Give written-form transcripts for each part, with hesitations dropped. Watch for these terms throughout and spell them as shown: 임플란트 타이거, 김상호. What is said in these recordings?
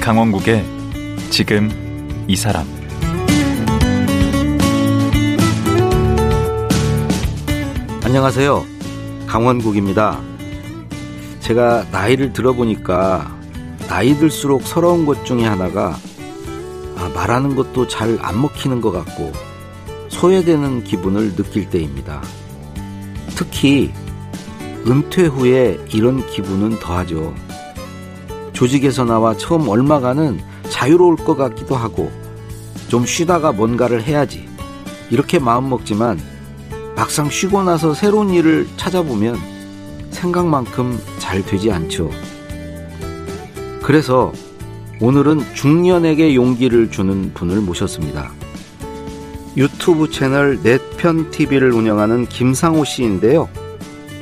강원국의 지금 이 사람. 안녕하세요. 강원국입니다. 제가 나이를 들어보니까 나이 들수록 서러운 것 중에 하나가 말하는 것도 잘 안 먹히는 것 같고 소외되는 기분을 느낄 때입니다. 특히 은퇴 후에 이런 기분은 더하죠. 조직에서 나와 처음 얼마간은 자유로울 것 같기도 하고 좀 쉬다가 뭔가를 해야지 이렇게 마음먹지만 막상 쉬고 나서 새로운 일을 찾아보면 생각만큼 잘 되지 않죠. 그래서 오늘은 중년에게 용기를 주는 분을 모셨습니다. 유튜브 채널 넷편TV를 운영하는 김상호 씨인데요.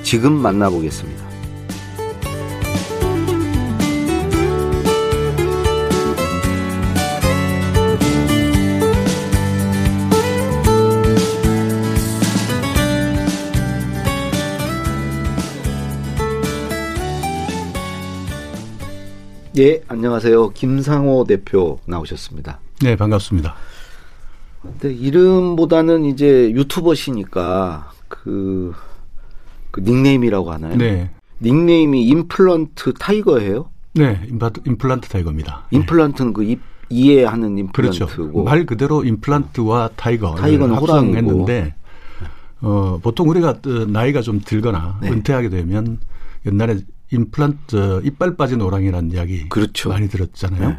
지금 만나보겠습니다. 예, 안녕하세요. 김상호 대표 나오셨습니다. 네, 반갑습니다. 근데 이름보다는 이제 유튜버시니까 그 닉네임이라고 하나요? 네. 닉네임이 임플란트 타이거예요? 네, 임플란트 타이거입니다. 임플란트는 그 이해하는 임플란트고. 그렇죠. 말 그대로 임플란트와 타이거는 합성했는데 보통 우리가 나이가 좀 들거나 네. 은퇴하게 되면 옛날에 임플란트 이빨 빠진 오랑이라는 이야기 그렇죠. 많이 들었잖아요. 네.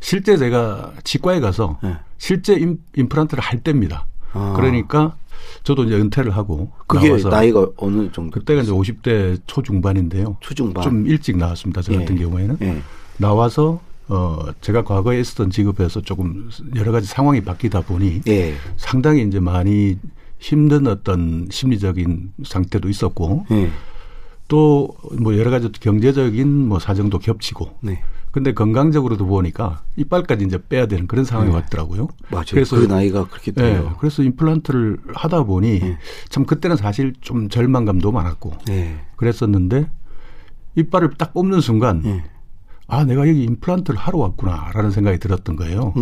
실제 제가 치과에 가서 네. 실제 임플란트를 할 때입니다. 아. 그러니까 저도 이제 은퇴를 하고 그게 나와서 나이가 어느 정도? 그때가 이제 50대 초중반인데요. 초중반. 좀 일찍 나왔습니다. 저 같은 예. 경우에는. 예. 나와서 제가 과거에 있었던 직업에서 조금 여러 가지 상황이 바뀌다 보니 예. 상당히 이제 많이 힘든 어떤 심리적인 상태도 있었고 예. 또 뭐 여러 가지 경제적인 뭐 사정도 겹치고. 네. 근데 건강적으로도 보니까 이빨까지 이제 빼야 되는 그런 상황이 네. 왔더라고요. 맞아요. 그래서 그 나이가 그렇게 돼요. 네. 그래서 임플란트를 하다 보니 네. 참 그때는 사실 좀 절망감도 많았고 네. 그랬었는데 이빨을 딱 뽑는 순간 네. 아 내가 여기 임플란트를 하러 왔구나라는 생각이 들었던 거예요.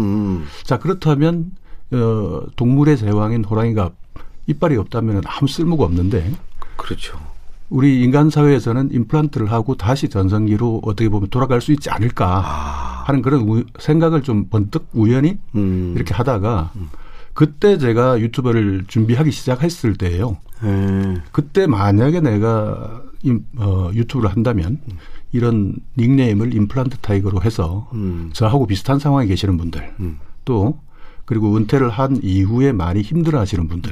자 그렇다면 동물의 제왕인 호랑이가 이빨이 없다면 아무 쓸모가 없는데. 그렇죠. 우리 인간 사회에서는 임플란트를 하고 다시 전성기로 어떻게 보면 돌아갈 수 있지 않을까 하는 그런 생각을 좀 번뜩 우연히 이렇게 하다가 그때 제가 유튜브를 준비하기 시작했을 때예요. 그때 만약에 내가 유튜브를 한다면 이런 닉네임을 임플란트 타이거로 해서 저하고 비슷한 상황에 계시는 분들 또 그리고 은퇴를 한 이후에 많이 힘들어하시는 분들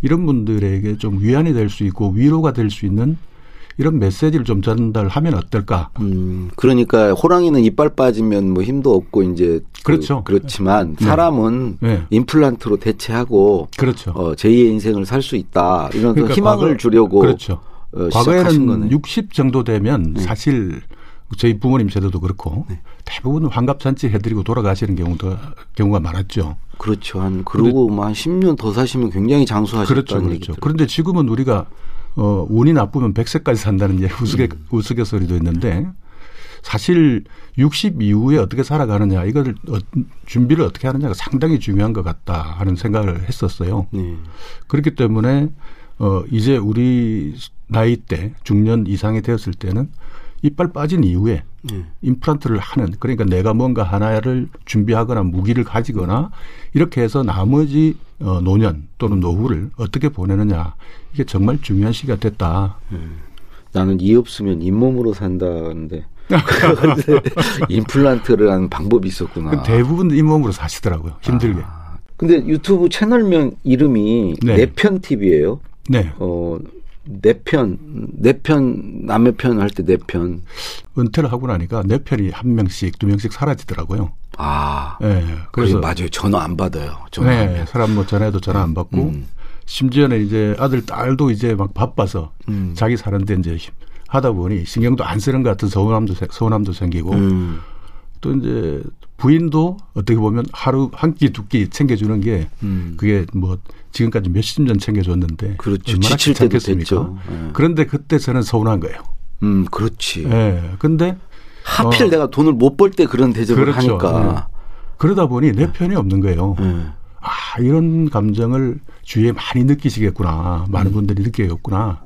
이런 분들에게 좀 위안이 될 수 있고 위로가 될 수 있는 이런 메시지를 좀 전달하면 어떨까? 그러니까 호랑이는 이빨 빠지면 뭐 힘도 없고 이제 그렇죠. 그렇지만 사람은 네. 임플란트로 대체하고 그렇죠. 제2의 인생을 살 수 있다 이런 그러니까 희망을 주려고 그렇죠. 과거에는 거네. 60 정도 되면 사실. 저희 부모님 세대도 그렇고 네. 대부분 환갑잔치 해드리고 돌아가시는 경우가 많았죠. 그렇죠. 그리고 뭐 한 10년 더 사시면 굉장히 장수하셨다는 그렇죠. 얘기죠. 그런데 지금은 우리가 운이 나쁘면 100세까지 산다는 우스갯소리도 있는데 사실 60 이후에 어떻게 살아가느냐 이걸 준비를 어떻게 하느냐가 상당히 중요한 것 같다 하는 생각을 했었어요. 네. 그렇기 때문에 이제 우리 나이 때 중년 이상이 되었을 때는 이빨 빠진 이후에 임플란트를 하는 그러니까 내가 뭔가 하나를 준비하거나 무기를 가지거나 이렇게 해서 나머지 노년 또는 노후를 어떻게 보내느냐 이게 정말 중요한 시기가 됐다. 나는 이 없으면 잇몸으로 산다는데 임플란트를 하는 방법이 있었구나. 대부분 잇몸으로 사시더라고요. 힘들게. 근데 유튜브 채널명 이름이 내편TV예요. 네. 내 편, 남의 편 할 때 내 편. 은퇴를 하고 나니까 내 편이 한 명씩, 두 명씩 사라지더라고요. 아. 네, 그래서. 맞아요. 전화 안 받아요. 네. 사람 뭐 전화해도 전화 안 받고. 심지어는 이제 아들, 딸도 이제 막 바빠서 자기 사는데 이제 하다 보니 신경도 안 쓰는 것 같은 서운함도 생기고. 또 이제 부인도 어떻게 보면 하루 한 끼 두 끼 챙겨주는 게 그게 뭐 지금까지 몇십 년 챙겨줬는데 그렇죠. 지칠 때도 됐죠. 네. 그런데 그때 저는 서운한 거예요. 그렇지. 네. 근데 하필 내가 돈을 못 벌 때 그런 대접을 그렇죠. 하니까. 그러다 보니 내 편이 없는 거예요. 아, 이런 감정을 주위에 많이 느끼시겠구나. 많은 분들이 느끼겠구나.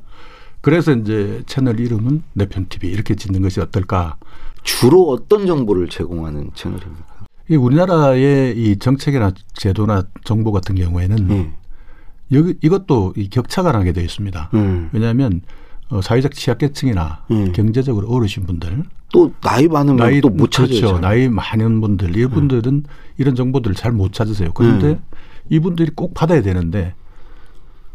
그래서 이제 채널 이름은 내편TV 이렇게 짓는 것이 어떨까. 주로 어떤 정보를 제공하는 채널입니까? 이 우리나라의 이 정책이나 제도나 정보 같은 경우에는 여기 이것도 이 격차가 나게 되어 있습니다. 왜냐하면 사회적 취약계층이나 경제적으로 어려우신 분들 또 나이 많은 분들 또 못 찾으세요. 그렇죠. 나이 많은 분들 이분들은 이런 정보들을 잘 못 찾으세요. 그런데 이분들이 꼭 받아야 되는데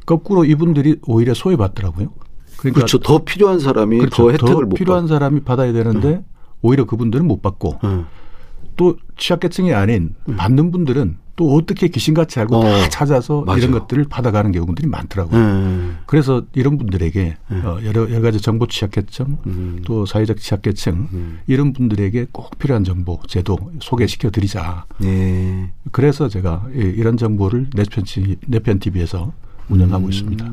거꾸로 이분들이 오히려 소외받더라고요. 그러니까 그렇죠. 더 필요한 사람이 그렇죠. 더 혜택을 못 필요한 사람이 받아야 되는데 오히려 그분들은 못 받고 또 취약계층이 아닌 받는 분들은 또 어떻게 귀신같이 알고 다 찾아서 맞아요. 이런 것들을 받아가는 경우들이 많더라고요. 그래서 이런 분들에게 여러 가지 정보 취약계층 또 사회적 취약계층 이런 분들에게 꼭 필요한 정보 제도 소개시켜드리자. 네. 그래서 제가 이런 정보를 내편TV에서 운영하고 있습니다.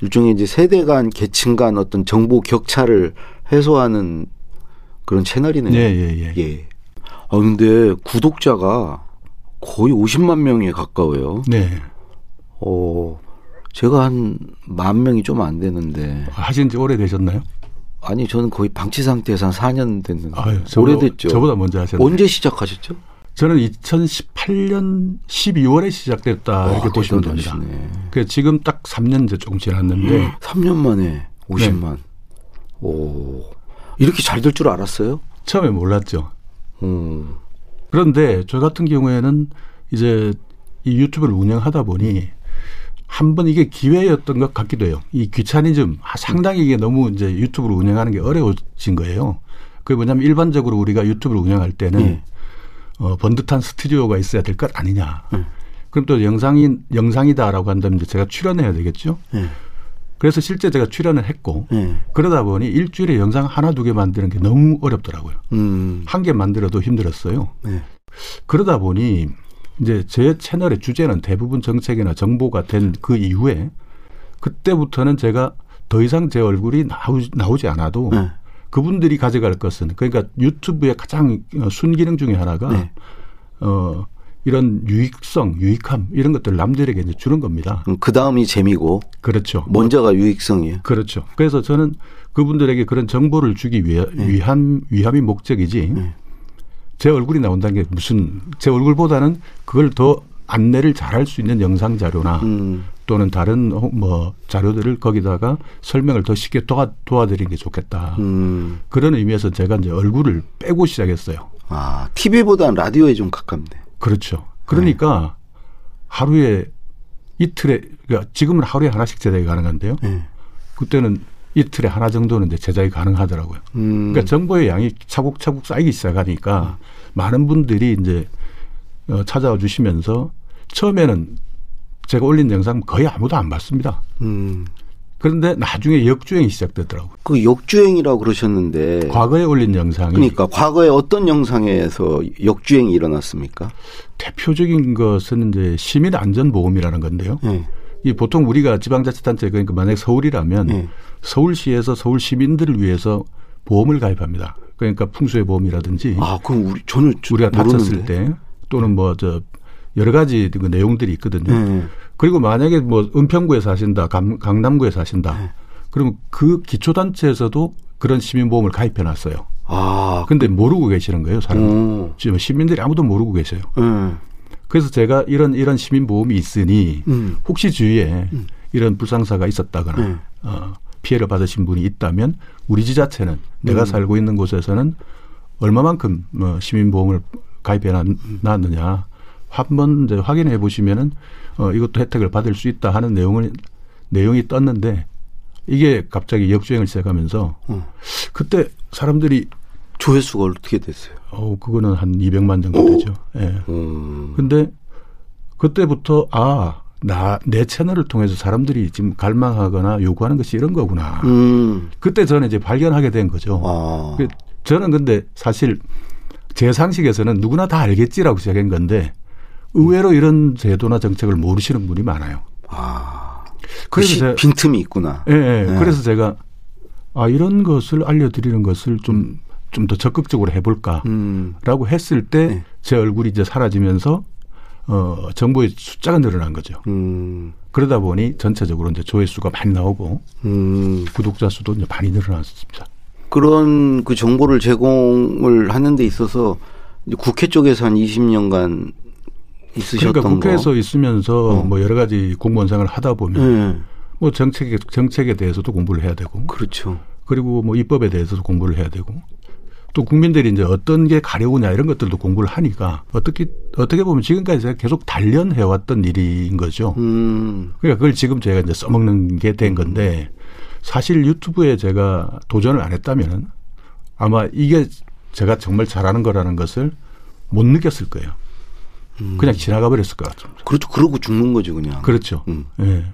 일종의 이제 세대 간 계층 간 어떤 정보 격차를 해소하는 그런 채널이네요. 네. 예, 예. 예. 아, 근데 구독자가 거의 50만 명에 가까워요. 네. 제가 한 1만 명이 좀 안 되는데. 하신 지 오래되셨나요? 아니, 저는 거의 방치 상태에서 한 4년 됐는데. 아유, 오래됐죠. 저보다 먼저 하셨나요? 언제 시작하셨죠? 저는 2018년 12월에 시작됐다. 와, 이렇게 보시면 됩니다. 그래서 지금 딱 3년째 조금 지났는데. 3년 만에 50만. 네. 오. 이렇게 잘 될 줄 알았어요? 처음에 몰랐죠. 그런데 저 같은 경우에는 이제 이 유튜브를 운영하다 보니 한번 이게 기회였던 것 같기도 해요. 이 귀차니즘 상당히 이게 너무 이제 유튜브를 운영하는 게 어려워진 거예요. 그게 뭐냐면 일반적으로 우리가 유튜브를 운영할 때는 번듯한 스튜디오가 있어야 될 것 아니냐. 그럼 또 영상이다라고 한다면 이제 제가 출연해야 되겠죠. 그래서 실제 제가 출연을 했고 그러다 보니 일주일에 영상 하나 두 개 만드는 게 너무 어렵더라고요. 한 개 만들어도 힘들었어요. 그러다 보니 이제 제 채널의 주제는 대부분 정책이나 정보가 된 그 이후에 그때부터는 제가 더 이상 제 얼굴이 나오지 않아도 그분들이 가져갈 것은 그러니까 유튜브의 가장 순기능 중에 하나가 이런 유익함 이런 것들을 남들에게 이제 주는 겁니다. 그 다음이 재미고. 그렇죠. 먼저가 유익성이에요. 그렇죠. 그래서 저는 그분들에게 그런 정보를 주기 위해 위함이 목적이지 제 얼굴이 나온다는 게 무슨 제 얼굴보다는 그걸 더 안내를 잘할 수 있는 영상 자료나 또는 다른 뭐 자료들을 거기다가 설명을 더 쉽게 도와드리는 게 좋겠다. 그런 의미에서 제가 이제 얼굴을 빼고 시작했어요. 아, TV보다는 라디오에 좀 가깝네. 그렇죠. 그러니까 하루에 이틀에 그러니까 지금은 하루에 하나씩 제작이 가능한데요. 그때는 이틀에 하나 정도는 이제 제작이 가능하더라고요. 그러니까 정보의 양이 차곡차곡 쌓이기 시작하니까 많은 분들이 이제 찾아와 주시면서 처음에는 제가 올린 영상 거의 아무도 안 봤습니다. 그런데 나중에 역주행이 시작되더라고요. 그 역주행이라고 그러셨는데. 과거에 올린 영상이. 그러니까 과거에 어떤 영상에서 역주행이 일어났습니까? 대표적인 것은 이제 시민안전보험이라는 건데요. 이 보통 우리가 지방자치단체 그러니까 만약에 서울이라면 서울시에서 서울 시민들을 위해서 보험을 가입합니다. 그러니까 풍수의 보험이라든지. 아, 그럼 저는 우리가 다쳤을 때 또는 뭐 여러 가지 그 내용들이 있거든요. 그리고 만약에 뭐 은평구에 사신다, 강남구에 사신다, 그러면 그 기초단체에서도 그런 시민보험을 가입해놨어요. 아, 근데 모르고 계시는 거예요, 사람들. 지금 시민들이 아무도 모르고 계세요. 그래서 제가 이런 시민보험이 있으니 혹시 주위에 이런 불상사가 있었다거나 피해를 받으신 분이 있다면 우리 지자체는 내가 살고 있는 곳에서는 얼마만큼 시민보험을 가입해놨느냐. 한번 이제 확인해 보시면은 이것도 혜택을 받을 수 있다 하는 내용이 떴는데 이게 갑자기 역주행을 시작하면서 그때 사람들이 조회수가 어떻게 됐어요? 그거는 한 200만 정도 되죠. 예. 근데 그때부터 내 채널을 통해서 사람들이 지금 갈망하거나 요구하는 것이 이런 거구나. 그때 저는 이제 발견하게 된 거죠. 아. 저는 근데 사실 제 상식에서는 누구나 다 알겠지라고 시작한 건데 의외로 이런 제도나 정책을 모르시는 분이 많아요. 아, 그래서 빈틈이 있구나. 예, 예. 그래서 제가 이런 것을 알려드리는 것을 좀 좀 더 적극적으로 해볼까라고 했을 때 네. 제 얼굴이 이제 사라지면서 정보의 숫자가 늘어난 거죠. 그러다 보니 전체적으로 이제 조회수가 많이 나오고 구독자 수도 이제 많이 늘어났습니다. 그런 그 정보를 제공을 하는 데 있어서 국회 쪽에서 한 20년간 있으셨던 거. 그러니까 국회에서 있으면서 뭐 여러 가지 공무원 생활을 하다 보면 뭐 정책에 대해서도 공부를 해야 되고. 그렇죠. 그리고 뭐 입법에 대해서도 공부를 해야 되고. 또 국민들이 이제 어떤 게 가려우냐 이런 것들도 공부를 하니까 어떻게 보면 지금까지 제가 계속 단련해왔던 일인 거죠. 그러니까 그걸 지금 제가 이제 써먹는 게 된 건데 사실 유튜브에 제가 도전을 안 했다면 아마 이게 제가 정말 잘하는 거라는 것을 못 느꼈을 거예요. 그냥 지나가 버렸을 것 같습니다. 그렇죠. 그러고 죽는 거죠, 그냥. 그렇죠. 예.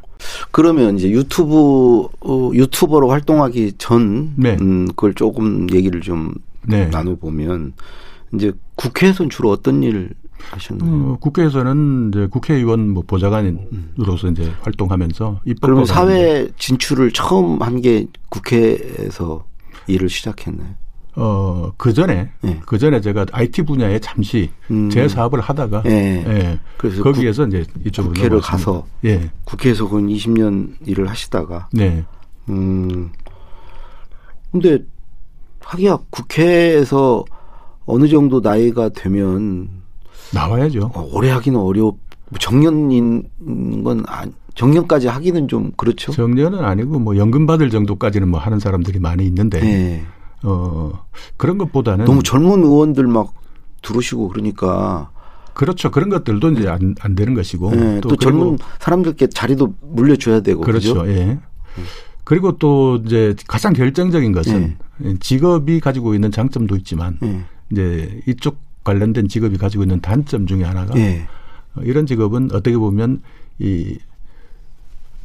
그러면 이제 유튜버로 활동하기 전 네. 그걸 조금 얘기를 좀 네. 나눠보면 이제 국회에서는 주로 어떤 일 하셨나요? 국회에서는 이제 국회의원 뭐 보좌관으로서 이제 활동하면서 그러면 사회 진출을 처음 한 게 국회에서 일을 시작했나요? 그전에 네. 그전에 제가 IT 분야에 잠시 제 사업을 하다가 네. 예. 그래서 거기에서 이제 이쪽으로 국회를 가서 예. 국회에서 그 20년 일을 하시다가 네. 근데 하기야 국회에서 어느 정도 나이가 되면 나와야죠. 오래 하기는 어렵. 정년인 건 정년까지 하기는 좀 그렇죠. 정년은 아니고 뭐 연금 받을 정도까지는 뭐 하는 사람들이 많이 있는데. 네. 그런 것보다는 너무 젊은 의원들 막 들어오시고 그러니까 그렇죠. 그런 것들도 이제 안 되는 것이고 네, 또 젊은 사람들께 자리도 물려줘야 되고 그렇죠. 그렇죠? 예. 그리고 또 이제 가장 결정적인 것은 네. 직업이 가지고 있는 장점도 있지만 네. 이제 이쪽 관련된 직업이 가지고 있는 단점 중에 하나가 네. 이런 직업은 어떻게 보면 이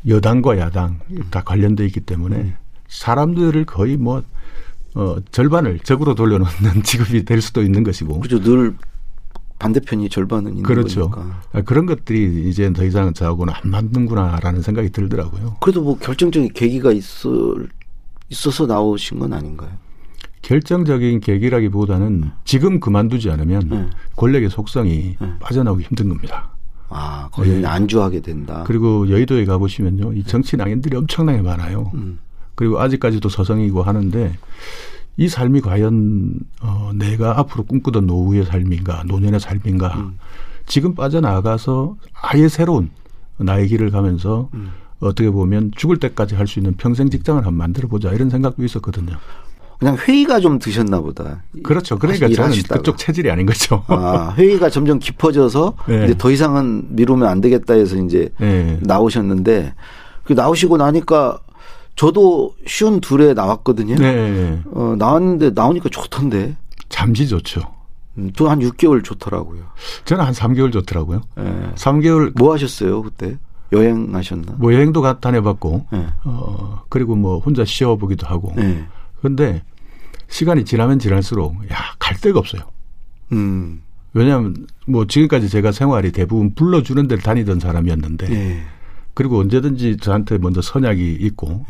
여당과 야당 다 관련돼 있기 때문에 사람들을 거의 뭐 절반을 적으로 돌려놓는 직업이 될 수도 있는 것이고. 그렇죠. 늘 반대편이 절반은 있는 그렇죠. 거니까. 그렇죠. 그런 것들이 이제 더 이상 저하고는 안 맞는구나라는 생각이 들더라고요. 그래도 뭐 결정적인 계기가 있어서 나오신 건 아닌가요? 결정적인 계기라기보다는 지금 그만두지 않으면 권력의 속성이 빠져나오기 힘든 겁니다. 아, 거기는 안주하게 된다. 그리고 여의도에 가보시면요. 이 정치낭인들이 엄청나게 많아요. 그리고 아직까지도 서성이고 하는데 이 삶이 과연 내가 앞으로 꿈꾸던 노후의 삶인가 노년의 삶인가 지금 빠져나가서 아예 새로운 나의 길을 가면서 어떻게 보면 죽을 때까지 할 수 있는 평생 직장을 한번 만들어보자 이런 생각도 있었거든요. 그냥 회의가 좀 드셨나 보다. 그렇죠. 그러니까 저는 그쪽 체질이 아닌 거죠. 아, 회의가 점점 깊어져서 네. 이제 더 이상은 미루면 안 되겠다 해서 이제 네. 나오셨는데 나오시고 나니까 저도 52에 나왔거든요. 네. 나왔는데 나오니까 좋던데. 잠시 좋죠. 또 한 6개월 좋더라고요. 저는 한 3개월 좋더라고요. 네. 3개월. 뭐 하셨어요 그때? 여행하셨나? 뭐 여행도 다녀봤고 네. 그리고 뭐 혼자 쉬어보기도 하고. 그런데 네. 시간이 지나면 지날수록 갈 데가 없어요. 왜냐하면 뭐 지금까지 제가 생활이 대부분 불러주는 데를 다니던 사람이었는데 네. 그리고 언제든지 저한테 먼저 선약이 있고,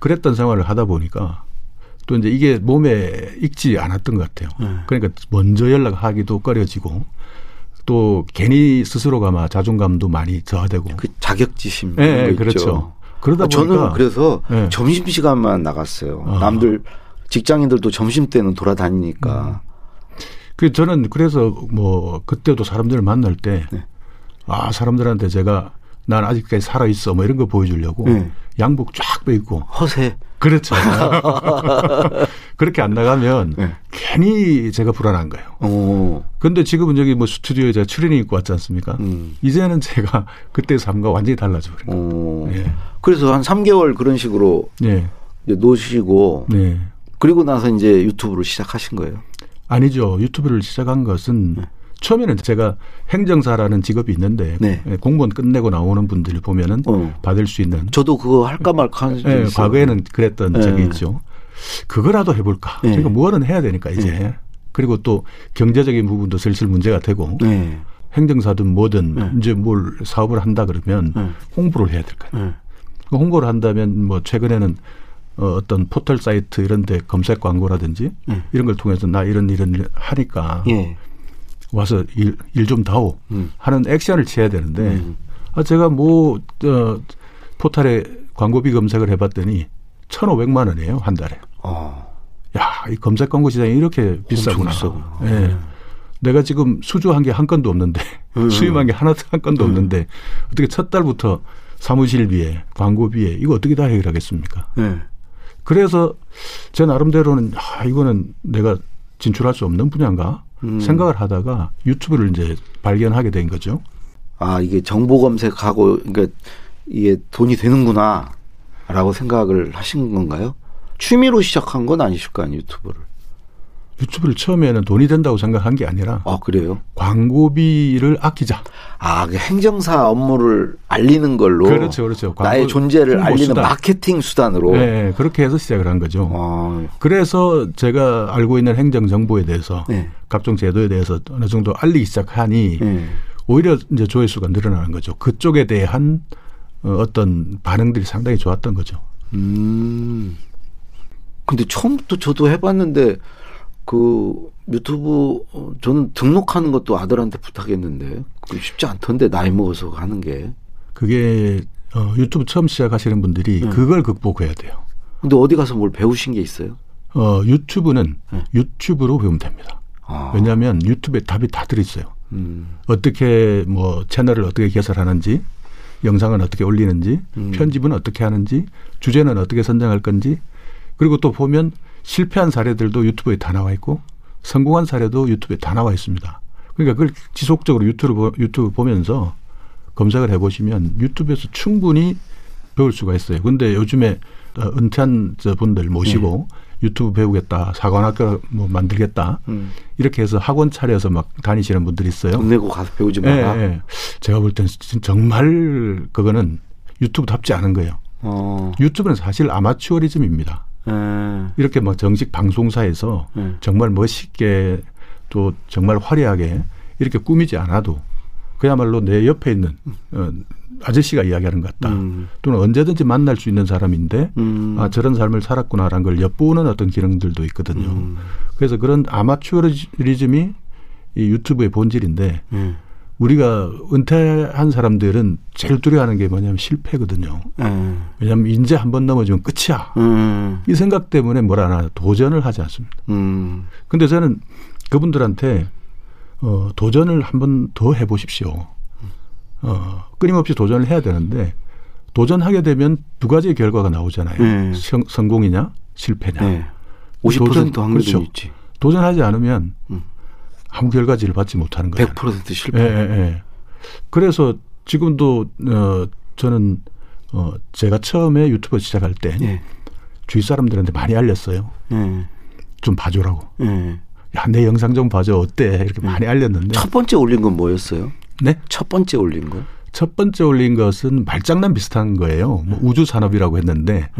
그랬던 생활을 하다 보니까 또 이제 이게 몸에 익지 않았던 것 같아요. 그러니까 먼저 연락하기도 꺼려지고 또 괜히 스스로가 막 자존감도 많이 저하되고. 그 자격지심. 네, 그렇죠. 그러다 보니까 저는 그래서 점심시간만 나갔어요. 남들, 직장인들도 점심때는 돌아다니니까. 저는 그래서 뭐 그때도 사람들을 만날 때 네. 아, 사람들한테 제가 난 아직까지 살아있어 뭐 이런 거 보여주려고 양복 쫙 빼입고. 허세. 그렇죠. 그렇게 안 나가면 괜히 제가 불안한 거예요. 그런데 지금은 여기 뭐 스튜디오에 제가 추리닝 입고 왔지 않습니까? 이제는 제가 그때 삶과 완전히 달라져 버린 거예요. 예. 그래서 한 3개월 그런 식으로 놓으시고 네. 그리고 나서 이제 유튜브를 시작하신 거예요? 아니죠. 유튜브를 시작한 것은 처음에는 제가 행정사라는 직업이 있는데 네. 공무원 끝내고 나오는 분들을 보면은 받을 수 있는. 저도 그거 할까 말까 하는 적이 있어요. 과거에는 그랬던 적이 있죠. 그거라도 해볼까. 그러니까 뭐는 해야 되니까 이제. 그리고 또 경제적인 부분도 슬슬 문제가 되고 행정사든 뭐든 이제 뭘 사업을 한다 그러면 홍보를 해야 될 거예요. 홍보를 한다면 뭐 최근에는 어떤 포털 사이트 이런 데 검색 광고라든지 이런 걸 통해서 나 이런 일 하니까 와서 일 좀 다오 하는 액션을 취해야 되는데 아, 제가 뭐 포털에 광고비 검색을 해봤더니 1,500만 원이에요 한 달에. 야, 이 검색 광고 시장이 이렇게 비싸구나. 예. 내가 지금 수주한 게 한 건도 없는데 수임한 게 한 건도 없는데 어떻게 첫 달부터 사무실비에 광고비에 이거 어떻게 다 해결하겠습니까? 그래서 제 나름대로는 아, 이거는 내가 진출할 수 없는 분야인가 생각을 하다가 유튜브를 이제 발견하게 된 거죠. 아, 이게 정보 검색하고 그러니까 이게 돈이 되는구나라고 생각을 하신 건가요? 취미로 시작한 건 아니실 거 아니에요, 유튜브를. 유튜브를 처음에는 돈이 된다고 생각한 게 아니라. 아, 그래요? 광고비를 아끼자. 아, 그 행정사 업무를 알리는 걸로. 그렇죠, 그렇죠. 나의 존재를 알리는 수단. 마케팅 수단으로. 네, 그렇게 해서 시작을 한 거죠. 아. 그래서 제가 알고 있는 행정정보에 대해서, 각종 제도에 대해서 어느 정도 알리기 시작하니, 오히려 이제 조회수가 늘어나는 거죠. 그쪽에 대한 어떤 반응들이 상당히 좋았던 거죠. 근데 처음부터 저도 해봤는데, 그 유튜브 저는 등록하는 것도 아들한테 부탁했는데 쉽지 않던데 나이 먹어서 하는 게. 그게 유튜브 처음 시작하시는 분들이 그걸 극복해야 돼요. 근데 어디 가서 뭘 배우신 게 있어요? 유튜브는 유튜브로 배우면 됩니다. 아. 왜냐하면 유튜브에 답이 다 들어있어요. 어떻게 뭐 채널을 어떻게 개설하는지, 영상은 어떻게 올리는지, 편집은 어떻게 하는지, 주제는 어떻게 선정할 건지, 그리고 또 보면 실패한 사례들도 유튜브에 다 나와 있고 성공한 사례도 유튜브에 다 나와 있습니다. 그러니까 그걸 지속적으로 유튜브 보면서 검색을 해보시면 유튜브에서 충분히 배울 수가 있어요. 그런데 요즘에 은퇴한 분들 모시고 유튜브 배우겠다, 사관학교 뭐 만들겠다 이렇게 해서 학원 차려서 막 다니시는 분들이 있어요. 돈 내고 가서 배우지 마라. 네. 제가 볼 때는 정말 그거는 유튜브답지 않은 거예요. 유튜브는 사실 아마추어리즘입니다. 이렇게 막 정식 방송사에서 정말 멋있게 또 정말 화려하게 이렇게 꾸미지 않아도 그야말로 내 옆에 있는 아저씨가 이야기하는 것 같다. 또는 언제든지 만날 수 있는 사람인데 아, 저런 삶을 살았구나라는 걸 엿보는 어떤 기능들도 있거든요. 그래서 그런 아마추어리즘이 이 유튜브의 본질인데 우리가 은퇴한 사람들은 제일 두려워하는 게 뭐냐면 실패거든요. 왜냐하면 이제 한 번 넘어지면 끝이야. 이 생각 때문에 뭘 안 하냐, 도전을 하지 않습니다. 근데 저는 그분들한테 도전을 한 번 더 해보십시오. 끊임없이 도전을 해야 되는데 도전하게 되면 두 가지의 결과가 나오잖아요. 성공이냐 실패냐. 50%도 확률이 그렇죠. 있지. 도전하지 않으면 아무 결과지를 받지 못하는 거예요. 100% 실패. 그래서 지금도 저는 제가 처음에 유튜브 시작할 때 주위 사람들한테 많이 알렸어요. 좀 봐주라고. 야, 내 영상 좀 봐줘. 어때? 이렇게 많이 알렸는데. 첫 번째 올린 건 뭐였어요? 네? 첫 번째 올린 거? 첫 번째 올린 것은 말장난 비슷한 거예요. 뭐 우주산업이라고 했는데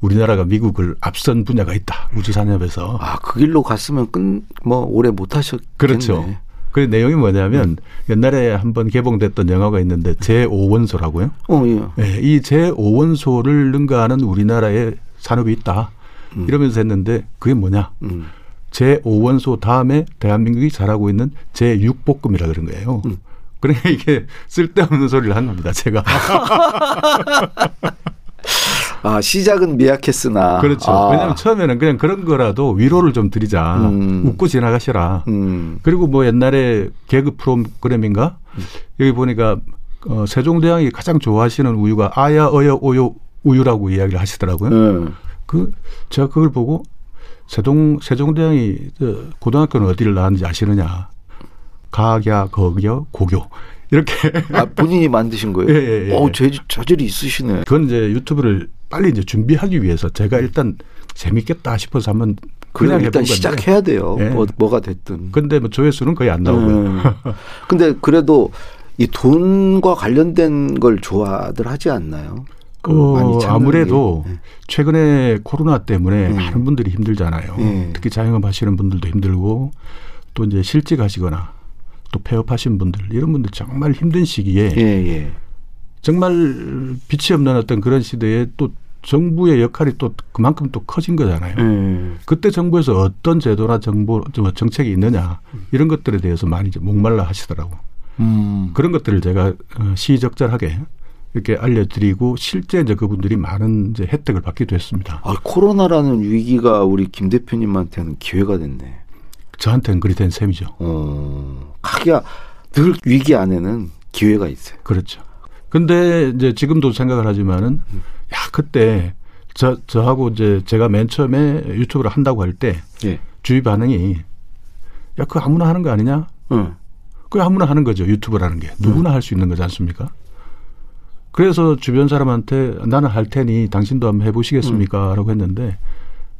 우리나라가 미국을 앞선 분야가 있다. 우주산업에서. 아, 그 길로 갔으면 뭐 오래 못 하셨겠네. 그렇죠. 그 내용이 뭐냐면 옛날에 한번 개봉됐던 영화가 있는데 제5원소라고요. 예. 네, 이 제5원소를 능가하는 우리나라의 산업이 있다. 이러면서 했는데 그게 뭐냐. 제5원소 다음에 대한민국이 잘하고 있는 제6볶음이라 그런 거예요. 그러니까 이게 쓸데없는 소리를 한 겁니다. 제가. 아, 시작은 미약했으나. 그렇죠. 아. 왜냐하면 처음에는 그냥 그런 거라도 위로를 좀 드리자. 웃고 지나가시라. 그리고 뭐 옛날에 개그 프로그램인가? 여기 보니까 세종대왕이 가장 좋아하시는 우유가 아야, 어여, 오요 우유라고 이야기를 하시더라고요. 제가 그걸 보고 세종대왕이 고등학교는 어디를 나왔는지 아시느냐. 가갸, 거겨, 고교. 이렇게. 아, 본인이 만드신 거예요? 예, 예. 오, 저질이 있으시네. 그건 이제 유튜브를 빨리 이제 준비하기 위해서 제가 일단 재밌겠다 싶어서 한번 그냥 일단 해본 시작해야 건데. 돼요. 예. 뭐가 됐든. 근데 뭐 조회수는 거의 안 나오고요. 근데 그래도 이 돈과 관련된 걸 좋아들 하지 않나요? 아무래도 최근에 코로나 때문에 많은 분들이 힘들잖아요. 특히 자영업 하시는 분들도 힘들고 또 이제 실직 하시거나 또 폐업하신 분들 이런 분들 정말 힘든 시기에 정말 빛이 없는 어떤 그런 시대에 또 정부의 역할이 또 그만큼 또 커진 거잖아요. 그때 정부에서 어떤 제도나 정책이 있느냐 이런 것들에 대해서 많이 이제 목말라 하시더라고. 그런 것들을 제가 시의적절하게 이렇게 알려드리고 실제 이제 그분들이 많은 이제 혜택을 받기도 했습니다. 아, 코로나라는 위기가 우리 김 대표님한테는 기회가 됐네. 저한테는 그리 된 셈이죠. 하기야 늘 위기 안에는 기회가 있어요. 그렇죠. 근데 이제 지금도 생각을 하지만은 야 그때 저하고 이제 제가 맨 처음에 유튜브를 한다고 할 때 예. 주위 반응이 야 그거 아무나 하는 거 아니냐? 그거 아무나 하는 거죠. 유튜브라는 게 누구나 할 수 있는 거지 않습니까? 그래서 주변 사람한테 나는 할 테니 당신도 한번 해보시겠습니까? 라고 했는데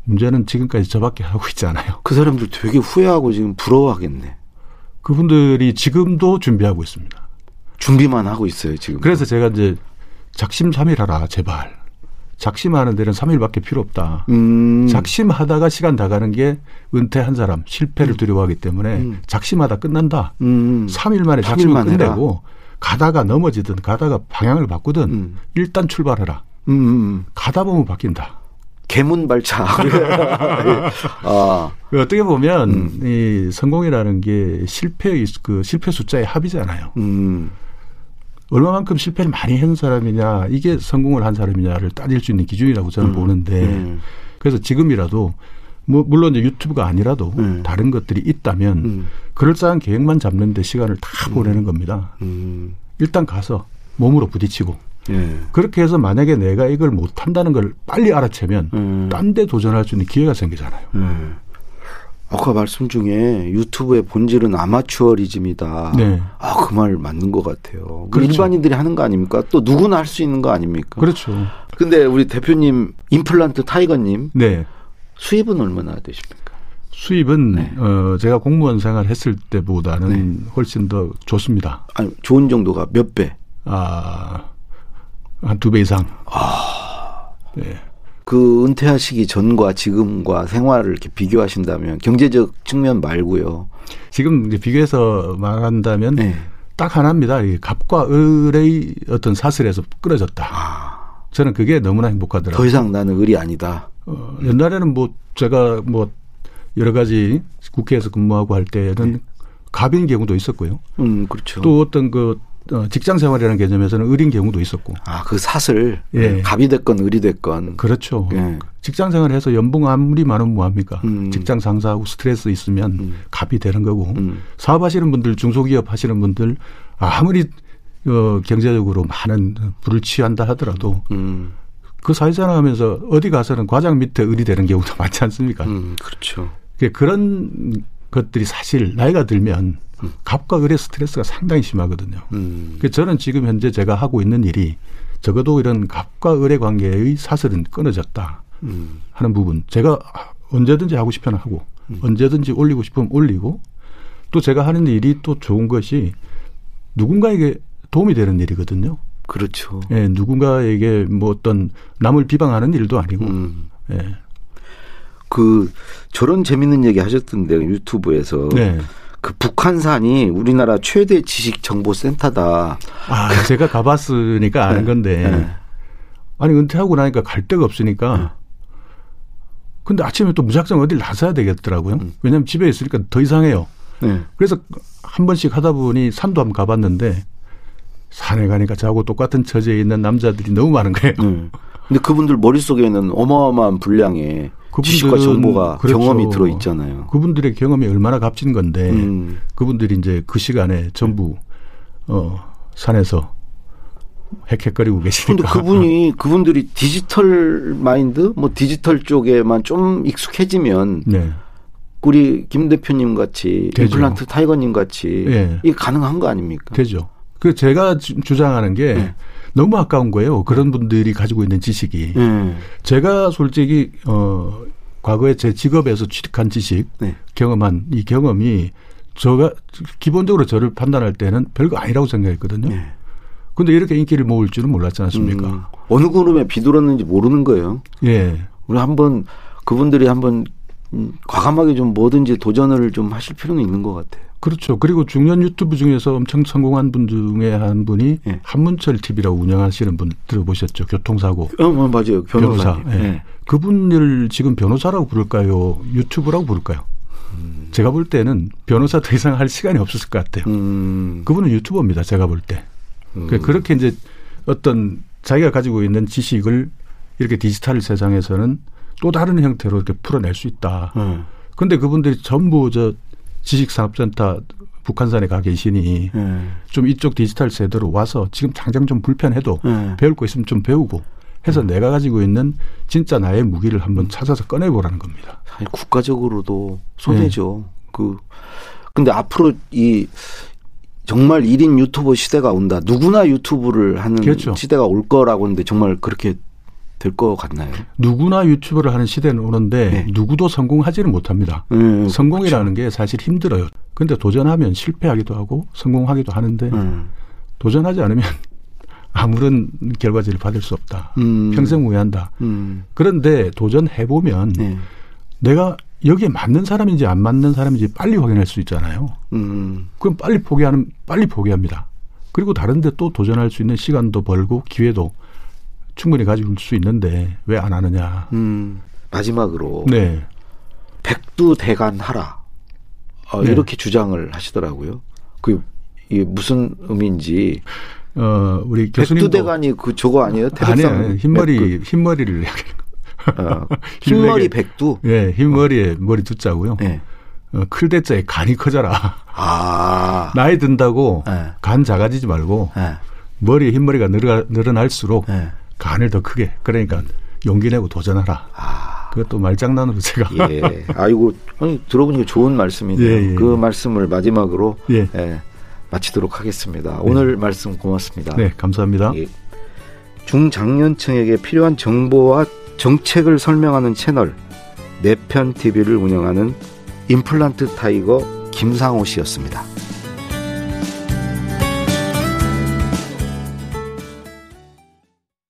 문제는 지금까지 저밖에 하고 있지 않아요. 그 사람들 되게 후회하고 지금 부러워하겠네. 그분들이 지금도 준비하고 있습니다. 준비만 하고 있어요 지금. 그래서 제가 이제 작심 3일 하라 제발. 작심하는 데는 3일밖에 필요 없다. 작심하다가 시간 다 가는 게 은퇴한 사람 실패를 두려워하기 때문에 작심하다 끝난다. 3일 만에 작심을 끝내고 해라. 가다가 넘어지든 가다가 방향을 바꾸든 일단 출발해라. 가다 보면 바뀐다. 개문발차. 아. 어떻게 보면 이 성공이라는 게 실패 숫자의 합이잖아요. 얼마만큼 실패를 많이 한 사람이냐 이게 성공을 한 사람이냐를 따질 수 있는 기준이라고 저는 보는데 그래서 지금이라도 뭐 물론 이제 유튜브가 아니라도 다른 것들이 있다면 그럴싸한 계획만 잡는 데 시간을 다 보내는 겁니다. 일단 가서 몸으로 부딪히고 그렇게 해서 만약에 내가 이걸 못한다는 걸 빨리 알아채면 딴 데 도전할 수 있는 기회가 생기잖아요. 아까 말씀 중에 유튜브의 본질은 아마추어리즘이다. 네. 아, 그 말 맞는 것 같아요. 그렇죠. 일반인들이 하는 거 아닙니까? 또 누구나 할 수 있는 거 아닙니까? 그렇죠. 그런데 우리 대표님 임플란트 타이거님 네. 수입은 얼마나 되십니까? 수입은 제가 공무원 생활 했을 때보다는 훨씬 더 좋습니다. 아니, 좋은 정도가 몇 배? 아... 한 2배 이상. 아. 네. 그 은퇴하시기 전과 지금과 생활을 이렇게 비교하신다면 경제적 측면 말고요. 지금 이제 비교해서 말한다면 딱 하나입니다. 이 갑과 을의 어떤 사슬에서 끊어졌다. 아. 저는 그게 너무나 행복하더라고요. 더 이상 나는 을이 아니다. 옛날에는 뭐 제가 뭐 여러 가지 국회에서 근무하고 할 때는 갑인 경우도 있었고요. 그렇죠. 또 어떤 그 직장 생활이라는 개념에서는 을인 경우도 있었고. 아, 그 사슬. 예. 갑이 됐건 을이 됐건. 그렇죠. 예. 직장 생활을 해서 연봉 아무리 많으면 뭐합니까? 직장 상사하고 스트레스 있으면 갑이 되는 거고. 사업하시는 분들, 중소기업 하시는 분들 아무리 경제적으로 많은 불취한다 하더라도 그 사회생활 하면서 어디 가서는 과장 밑에 을이 되는 경우도 많지 않습니까? 그렇죠. 그런 것들이 사실 나이가 들면 갑과 을의 스트레스가 상당히 심하거든요. 그래서 저는 지금 현재 제가 하고 있는 일이 적어도 이런 갑과 을의 관계의 사슬은 끊어졌다 하는 부분. 제가 언제든지 하고 싶으면 하고 언제든지 올리고 싶으면 올리고 또 제가 하는 일이 또 좋은 것이 누군가에게 도움이 되는 일이거든요. 그렇죠. 예, 누군가에게 뭐 어떤 남을 비방하는 일도 아니고. 예. 그 저런 재밌는 얘기 하셨던데 유튜브에서. 네. 그 북한산이 우리나라 최대 지식정보센터다. 아, 제가 가봤으니까 아는 건데. 아니, 은퇴하고 나니까 갈 데가 없으니까. 근데 아침에 또 무작정 어딜 나서야 되겠더라고요. 왜냐하면 집에 있으니까 더 이상해요. 그래서 한 번씩 하다 보니 산도 한번 가봤는데 산에 가니까 저하고 똑같은 처지에 있는 남자들이 너무 많은 거예요. 근데 그분들 머릿속에는 어마어마한 분량의 지식과 정보가 그렇죠. 경험이 들어있잖아요. 그분들의 경험이 얼마나 값진 건데 그분들이 이제 그 시간에 전부 산에서 헥헥거리고 계시니까. 그런데 그분들이 디지털 마인드 뭐 디지털 쪽에만 좀 익숙해지면 우리 김 대표님 같이 되죠. 임플란트 타이거님 같이 이게 가능한 거 아닙니까? 되죠. 그 제가 주장하는 게 너무 아까운 거예요. 그런 분들이 가지고 있는 지식이. 제가 솔직히 과거에 제 직업에서 취득한 지식, 경험한 이 경험이 제가 기본적으로 저를 판단할 때는 별거 아니라고 생각했거든요. 그런데 이렇게 인기를 모을 줄은 몰랐지 않습니까? 어느 구름에 비둘었는지 모르는 거예요. 예. 우리 한번 그분들이 한번 과감하게 좀 뭐든지 도전을 좀 하실 필요는 있는 것 같아요. 그렇죠. 그리고 중년 유튜브 중에서 엄청 성공한 분 중에 한 분이 예. 한문철 TV라고 운영하시는 분 들어보셨죠? 교통사고. 맞아요. 변호사. 예. 예. 그분을 지금 변호사라고 부를까요? 유튜브라고 부를까요? 제가 볼 때는 변호사 더 이상 할 시간이 없었을 것 같아요. 그분은 유튜버입니다. 제가 볼 때. 그렇게 이제 어떤 자기가 가지고 있는 지식을 이렇게 디지털 세상에서는 또 다른 형태로 이렇게 풀어낼 수 있다. 그런데 그분들이 전부 저 지식산업센터 북한산에 가 계시니 좀 이쪽 디지털 세대로 와서 지금 당장 좀 불편해도 배울 거 있으면 좀 배우고 해서 내가 가지고 있는 진짜 나의 무기를 한번 찾아서 꺼내보라는 겁니다. 사실 국가적으로도 손해죠. 네. 근데 앞으로 이 정말 1인 유튜버 시대가 온다. 누구나 유튜브를 하는 그렇죠. 시대가 올 거라고 하는데 정말 그렇게 될 것 같나요? 누구나 유튜브를 하는 시대는 오는데 네. 누구도 성공하지는 못합니다. 성공이라는 그렇죠. 게 사실 힘들어요. 그런데 도전하면 실패하기도 하고 성공하기도 하는데 도전하지 않으면 아무런 결과지를 받을 수 없다. 평생 후회한다. 그런데 도전해보면 네. 내가 여기에 맞는 사람인지 안 맞는 사람인지 빨리 확인할 수 있잖아요. 그럼 빨리 포기합니다. 그리고 다른 데 또 도전할 수 있는 시간도 벌고 기회도 충분히 가질 수 있는데 왜 안 하느냐. 마지막으로 네. 백두대간하라 네. 이렇게 주장을 하시더라고요. 이게 무슨 의미인지. 우리 교수님도 백두대간이 저거 아니에요? 아니에요. 흰머리를 흰머리 백두. 네, 흰머리에 머리 두자고요. 네. 클대자에 간이 커져라. 나이 든다고 네. 간 작아지지 말고 네. 머리에 흰머리가 늘어날수록. 네. 간을 더 크게. 그러니까 용기 내고 도전하라. 그것도 말장난으로 제가. 예. 들어보니까 좋은 말씀이네요. 예. 그 말씀을 마지막으로 마치도록 하겠습니다. 오늘 말씀 고맙습니다. 네, 감사합니다. 예. 중장년층에게 필요한 정보와 정책을 설명하는 채널 내편 TV를 운영하는 임플란트 타이거 김상호 씨였습니다.